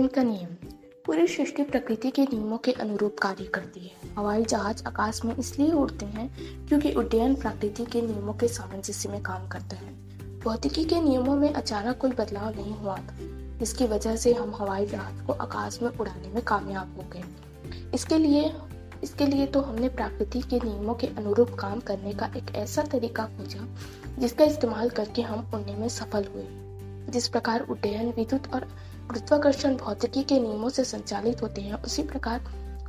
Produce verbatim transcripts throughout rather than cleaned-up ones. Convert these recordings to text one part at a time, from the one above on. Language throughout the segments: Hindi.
न्यूटन का नियम पूरी सृष्टि प्रकृति के नियमों के अनुरूप कार्य करती है। हवाई जहाज आकाश में इसलिए उड़ते हैं क्योंकि उड्डयन प्रकृति के नियमों के सामंजस्य में काम करता है। भौतिकी के नियमों में अचानक कोई बदलाव नहीं हुआ था, जिसकी वजह से हम हवाई जहाज को आकाश में उड़ाने में कामयाब हो गए। इसके लिए इसके लिए तो हमने प्रकृति के नियमों के अनुरूप काम करने का एक ऐसा तरीका खोजा जिसका इस्तेमाल करके हम उड़ने में सफल हुए। जिस प्रकार उड्डयन विद्युत और गुरुत्वाकर्षण भौतिकी के नियमों से संचालित होते हैं, उसी प्रकार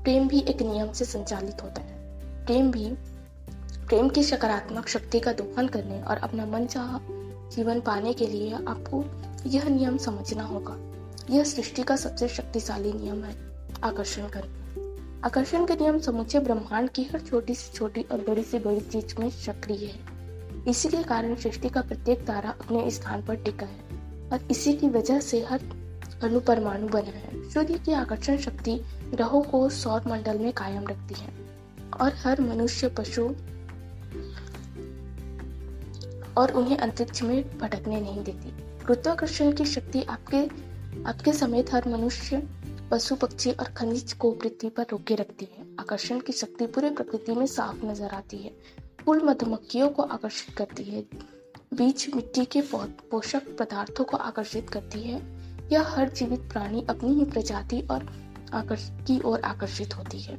प्रेम भी एक नियम से संचालित होता है। प्रेम भी प्रेम की सकारात्मक शक्ति का दोहन करने और अपना मनचाहा जीवन पाने के लिए आपको यह नियम समझना होगा। यह सृष्टि का सबसे शक्तिशाली नियम है, आकर्षण का। आकर्षण के नियम समूचे ब्रह्मांड की हर छोटी से छोटी और बड़ी से बड़ी चीज में सक्रिय है। इसी के कारण सृष्टि का प्रत्येक तारा अपने स्थान पर टिका है और इसी की वजह से हर अणु परमाणु बना है। सूर्य की आकर्षण शक्ति ग्रहों को सौर मंडल में कायम रखती है और हर मनुष्य, पशु और उन्हें अंतरिक्ष में भटकने नहीं देती। गुरुत्वाकर्षण की शक्ति आपके आपके समेत हर मनुष्य, पशु, पक्षी और खनिज को पृथ्वी पर रोके रखती है। आकर्षण की शक्ति पूरी प्रकृति में साफ नजर आती है। फूल मधुमक्खियों को आकर्षित करती है, बीज मिट्टी के पोषक पदार्थों को आकर्षित करती है। यह हर जीवित प्राणी अपनी ही प्रजाति और की ओर आकर्षित होती है।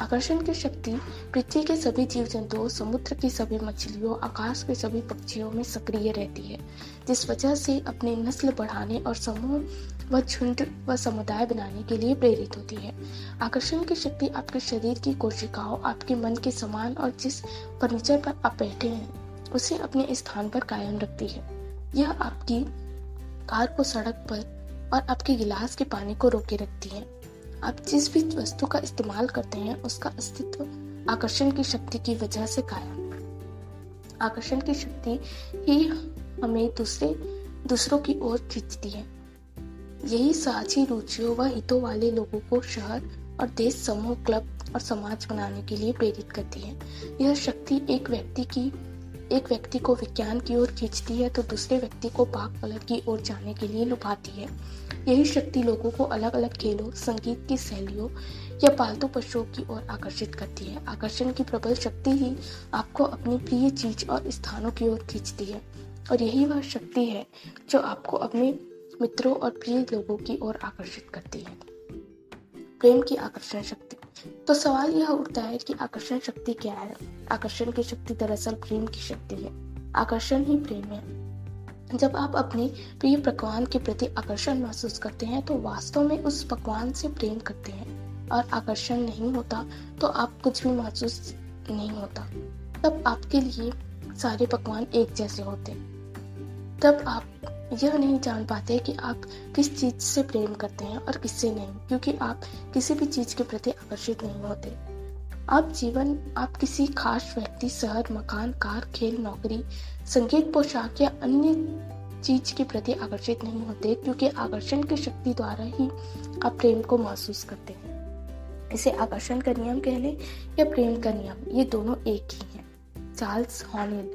आकर्षण की शक्ति पृथ्वी के सभी जीव जंतुओं, समुद्र की सभी मछलियों, आकाश के सभी पक्षियों में सक्रिय रहती है, जिस वजह से अपने नस्ल बढ़ाने और समूह व झुंड व समुदाय बनाने के लिए प्रेरित होती है। आकर्षण की शक्ति आपके शरीर की कोशिकाओं, आपके मन के सामान और जिस फर्नीचर पर आप बैठे हैं उसे अपने स्थान पर कायम रखती है। यह आपकी कार को सड़क पर और आपके गिलास के पानी को रोके रखती है। आप जिस भी वस्तु का इस्तेमाल करते हैं उसका अस्तित्व आकर्षण की शक्ति की वजह से कायम। आकर्षण की शक्ति ही हमें दूसरे दूसरों की ओर खींचती है। यही साझी रुचियों व हितों वाले लोगों को शहर और देश, समूह, क्लब और समाज बनाने के लिए प्रेरित करती है। यह शक्ति एक व्यक्ति की एक व्यक्ति को विज्ञान की ओर खींचती है तो दूसरे व्यक्ति को पाक कला की ओर जाने के लिए लुभाती है। यही शक्ति लोगों को अलग अलग खेलों, संगीत की शैलियों या पालतू पशुओं की ओर आकर्षित करती है। आकर्षण की प्रबल शक्ति ही आपको अपनी प्रिय चीज और स्थानों की ओर खींचती है और यही वह शक्ति है जो आपको अपने मित्रों और प्रिय लोगों की ओर आकर्षित करती है। प्रेम की आकर्षण शक्ति। तो सवाल यह उठता है कि आकर्षण शक्ति क्या है? आकर्षण की शक्ति दरअसल प्रेम की शक्ति है। आकर्षण ही प्रेम है। जब आप अपने प्रिय पकवान के प्रति आकर्षण महसूस करते हैं तो वास्तव में उस पकवान से प्रेम करते हैं, और आकर्षण नहीं होता तो आप कुछ भी महसूस नहीं होता। तब आपके लिए सारे पकवान एक जैसे होते। तब आप यह नहीं जान पाते कि आप किस चीज से प्रेम करते हैं और किससे नहीं, क्योंकि आप किसी भी चीज के प्रति आकर्षित नहीं होते। आप जीवन आप किसी खास व्यक्ति, शहर, मकान, कार, खेल, नौकरी, संगीत, पोशाक या अन्य चीज के प्रति आकर्षित नहीं होते, क्योंकि आकर्षण की शक्ति द्वारा ही आप प्रेम को महसूस करते हैं। इसे आकर्षण का नियम कह लें या प्रेम का नियम, ये दोनों एक ही है। चार्ल्स हॉनिल,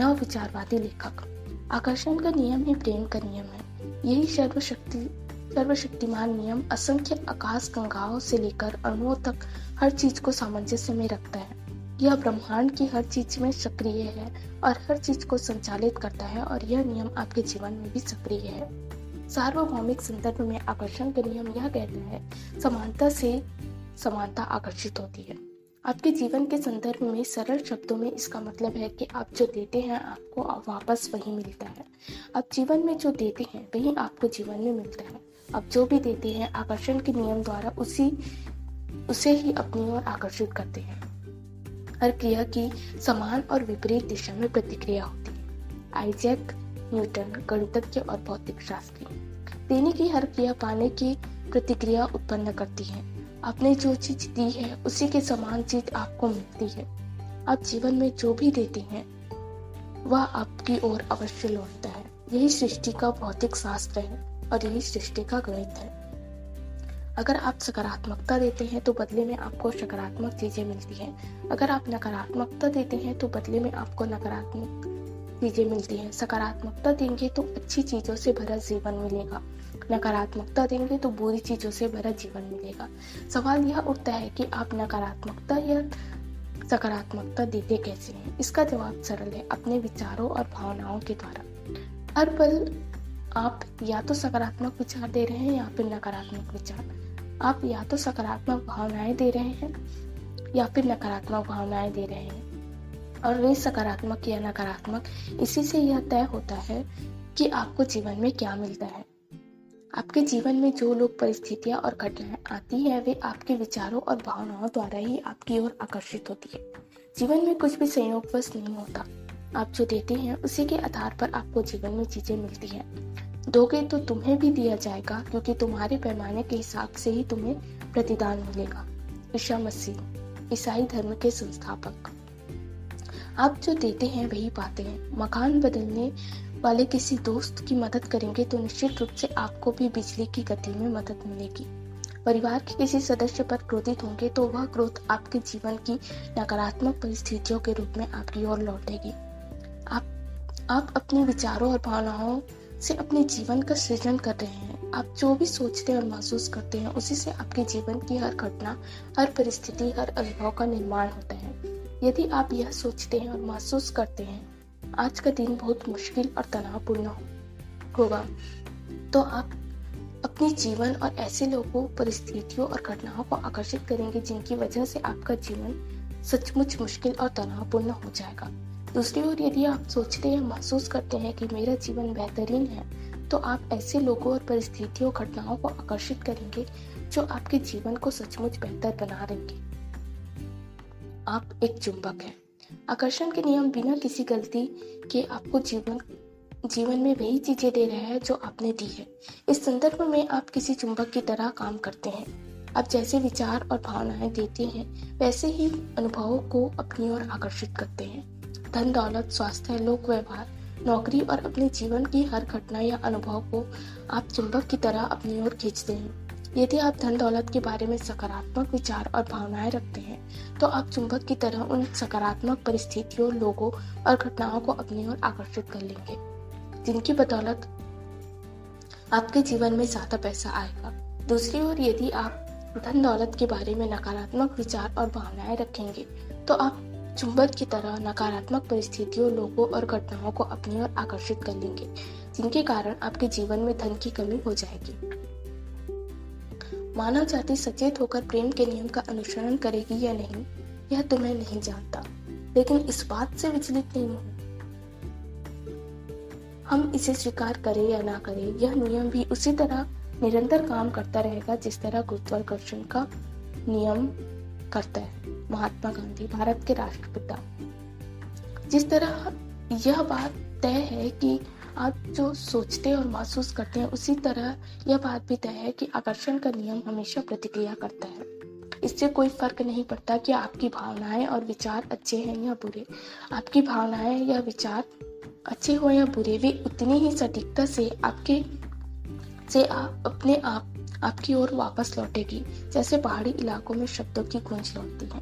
नव विचारवादी लेखक। आकर्षण का नियम ही प्रेम का नियम है। यही सर्वशक्ति सर्वशक्तिमान नियम असंख्य आकाश गंगाओं से लेकर अणुओं तक हर चीज को सामंजस्य में रखता है। यह ब्रह्मांड की हर चीज में सक्रिय है और हर चीज को संचालित करता है, और यह नियम आपके जीवन में भी सक्रिय है। सार्वभौमिक संदर्भ में आकर्षण का नियम यह कहता है, समानता से समानता आकर्षित होती है। आपके जीवन के संदर्भ में सरल शब्दों में इसका मतलब है कि आप जो देते हैं आपको वापस वही मिलता है। आप जीवन में जो देते हैं वही आपको जीवन में मिलता है। आप जो भी देते हैं आकर्षण के नियम द्वारा उसी उसे ही अपनी ओर आकर्षित करते हैं। हर क्रिया की समान और विपरीत दिशा में प्रतिक्रिया होती है। आइजैक न्यूटन, गणितज्ञ और भौतिक शास्त्री। देने की हर क्रिया पाने की प्रतिक्रिया उत्पन्न करती है। आपने जो चीज दी है उसी के समान चीज आपको मिलती है। आप जीवन में जो भी देते हैं वह आपकी ओर अवश्य लौटता है। यही सृष्टि का भौतिक शास्त्र है और यही सृष्टि का गणित है। अगर आप सकारात्मकता देते हैं तो बदले में आपको सकारात्मक चीजें मिलती हैं। अगर आप नकारात्मकता देते हैं तो बदले में आपको नकारात्मक चीजें मिलती हैं। सकारात्मकता देंगे तो अच्छी चीजों से भरा जीवन मिलेगा, नकारात्मकता देंगे तो बुरी चीजों से भरा जीवन मिलेगा। सवाल यह उठता है कि आप नकारात्मकता या सकारात्मकता देते कैसे हैं? इसका जवाब सरल है, अपने विचारों और भावनाओं के द्वारा। हर पल आप या तो सकारात्मक विचार दे रहे हैं या फिर नकारात्मक विचार, आप या तो सकारात्मक भावनाएं दे रहे हैं या फिर नकारात्मक भावनाएं दे रहे हैं, और वे सकारात्मक या नकारात्मक। इसी से यह तय होता है कि आपको जीवन में क्या मिलता है। आपके जीवन में जो लोग, परिस्थितियां और घटनाएं आती है वे आपके विचारों और भावनाओं द्वारा ही आपकी ओर आकर्षित होती है। जीवन में कुछ भी संयोगवश नहीं होता, आप जो देते हैं उसी के आधार पर आपको जीवन में चीजें मिलती है। दोगे तो तुम्हें भी दिया जाएगा, क्योंकि तुम्हारे पैमाने के हिसाब से ही तुम्हें प्रतिदान मिलेगा। ईशा मसीह, ईसाई धर्म के संस्थापक। आप जो देते हैं वही पाते हैं। मकान बदलने वाले किसी दोस्त की मदद करेंगे तो निश्चित रूप से आपको भी बिजली की गति में मदद मिलेगी। परिवार के किसी सदस्य पर क्रोधित होंगे तो वह क्रोध आपके जीवन की नकारात्मक परिस्थितियों के रूप में आपकी ओर लौटेगी। आप आप अपने विचारों और भावनाओं से अपने जीवन का सृजन कर रहे हैं। आप जो भी सोचते और महसूस करते हैं उसी से आपके जीवन की हर घटना, हर परिस्थिति, हर अनुभव का निर्माण होता है। यदि आप यह सोचते हैं और महसूस करते हैं आज का दिन बहुत मुश्किल और तनावपूर्ण होगा, तो आप अपने जीवन और ऐसे लोगों, परिस्थितियों और घटनाओं को आकर्षित करेंगे जिनकी वजह से आपका जीवन सचमुच मुश्किल और तनावपूर्ण हो जाएगा। दूसरी ओर, यदि आप सोचते हैं, महसूस करते हैं कि मेरा जीवन बेहतरीन है, तो आप ऐसे लोगों और परिस्थितियों, घटनाओं को आकर्षित करेंगे जो आपके जीवन को सचमुच बेहतर बना देंगे। आप एक चुंबक हैं। आकर्षण के नियम बिना किसी गलती के आपको जीवन जीवन में वही चीजें दे रहा है जो आपने दी है। इस संदर्भ में आप किसी चुंबक की तरह काम करते हैं। आप जैसे विचार और भावनाएं देते हैं वैसे ही अनुभवों को अपनी ओर आकर्षित करते हैं। धन, दौलत, स्वास्थ्य, लोक व्यवहार, नौकरी और अपने जीवन की हर घटना या अनुभव को आप चुंबक की तरह अपनी ओर खींचते हैं। यदि आप धन दौलत के बारे में सकारात्मक विचार और भावनाएं रखते हैं तो आप चुंबक की तरह उन सकारात्मक परिस्थितियों, लोगों और घटनाओं को अपनी ओर आकर्षित कर लेंगे जिनकी बदौलत आपके जीवन में ज्यादा पैसा आएगा। दूसरी ओर, यदि आप धन दौलत के बारे में नकारात्मक विचार और भावनाएं रखेंगे तो आप चुंबक की तरह नकारात्मक परिस्थितियों, लोगों और घटनाओं को अपनी ओर आकर्षित कर लेंगे जिनके कारण आपके जीवन में धन की कमी हो जाएगी। मानव जाति सचेत होकर प्रेम के नियम का अनुसरण करेगी या नहीं यह तो मैं नहीं जानता, लेकिन इस बात से विचलित नहीं हूं हम इसे स्वीकार करें या ना करें। यह नियम भी उसी तरह निरंतर काम करता रहेगा जिस तरह गुरुत्वाकर्षण का नियम करता है। महात्मा गांधी, भारत के राष्ट्रपिता। जिस तरह यह बात तय है कि आप जो सोचते और महसूस करते हैं उसी तरह यह बात भी तय है कि आकर्षण का नियम हमेशा प्रतिक्रिया करता है। इससे कोई फर्क नहीं पड़ता कि आपकी भावनाएं और विचार अच्छे हैं या बुरे। आपकी भावनाएं या विचार अच्छे हो या बुरे, वे उतनी ही सटीकता से आपके से आप अपने आप आपकी ओर वापस लौटेगी जैसे पहाड़ी इलाकों में शब्दों की गूंज लौटती है।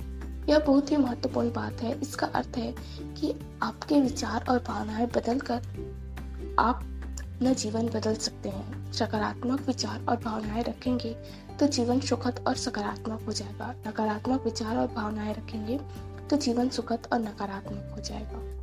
यह बहुत ही महत्वपूर्ण बात है। इसका अर्थ है कि आपके विचार और भावनाएं बदलकर आप अपना जीवन बदल सकते हैं। सकारात्मक विचार और भावनाएं रखेंगे तो जीवन सुखद और सकारात्मक हो जाएगा। नकारात्मक विचार और भावनाएं रखेंगे तो जीवन सुखद और नकारात्मक हो जाएगा।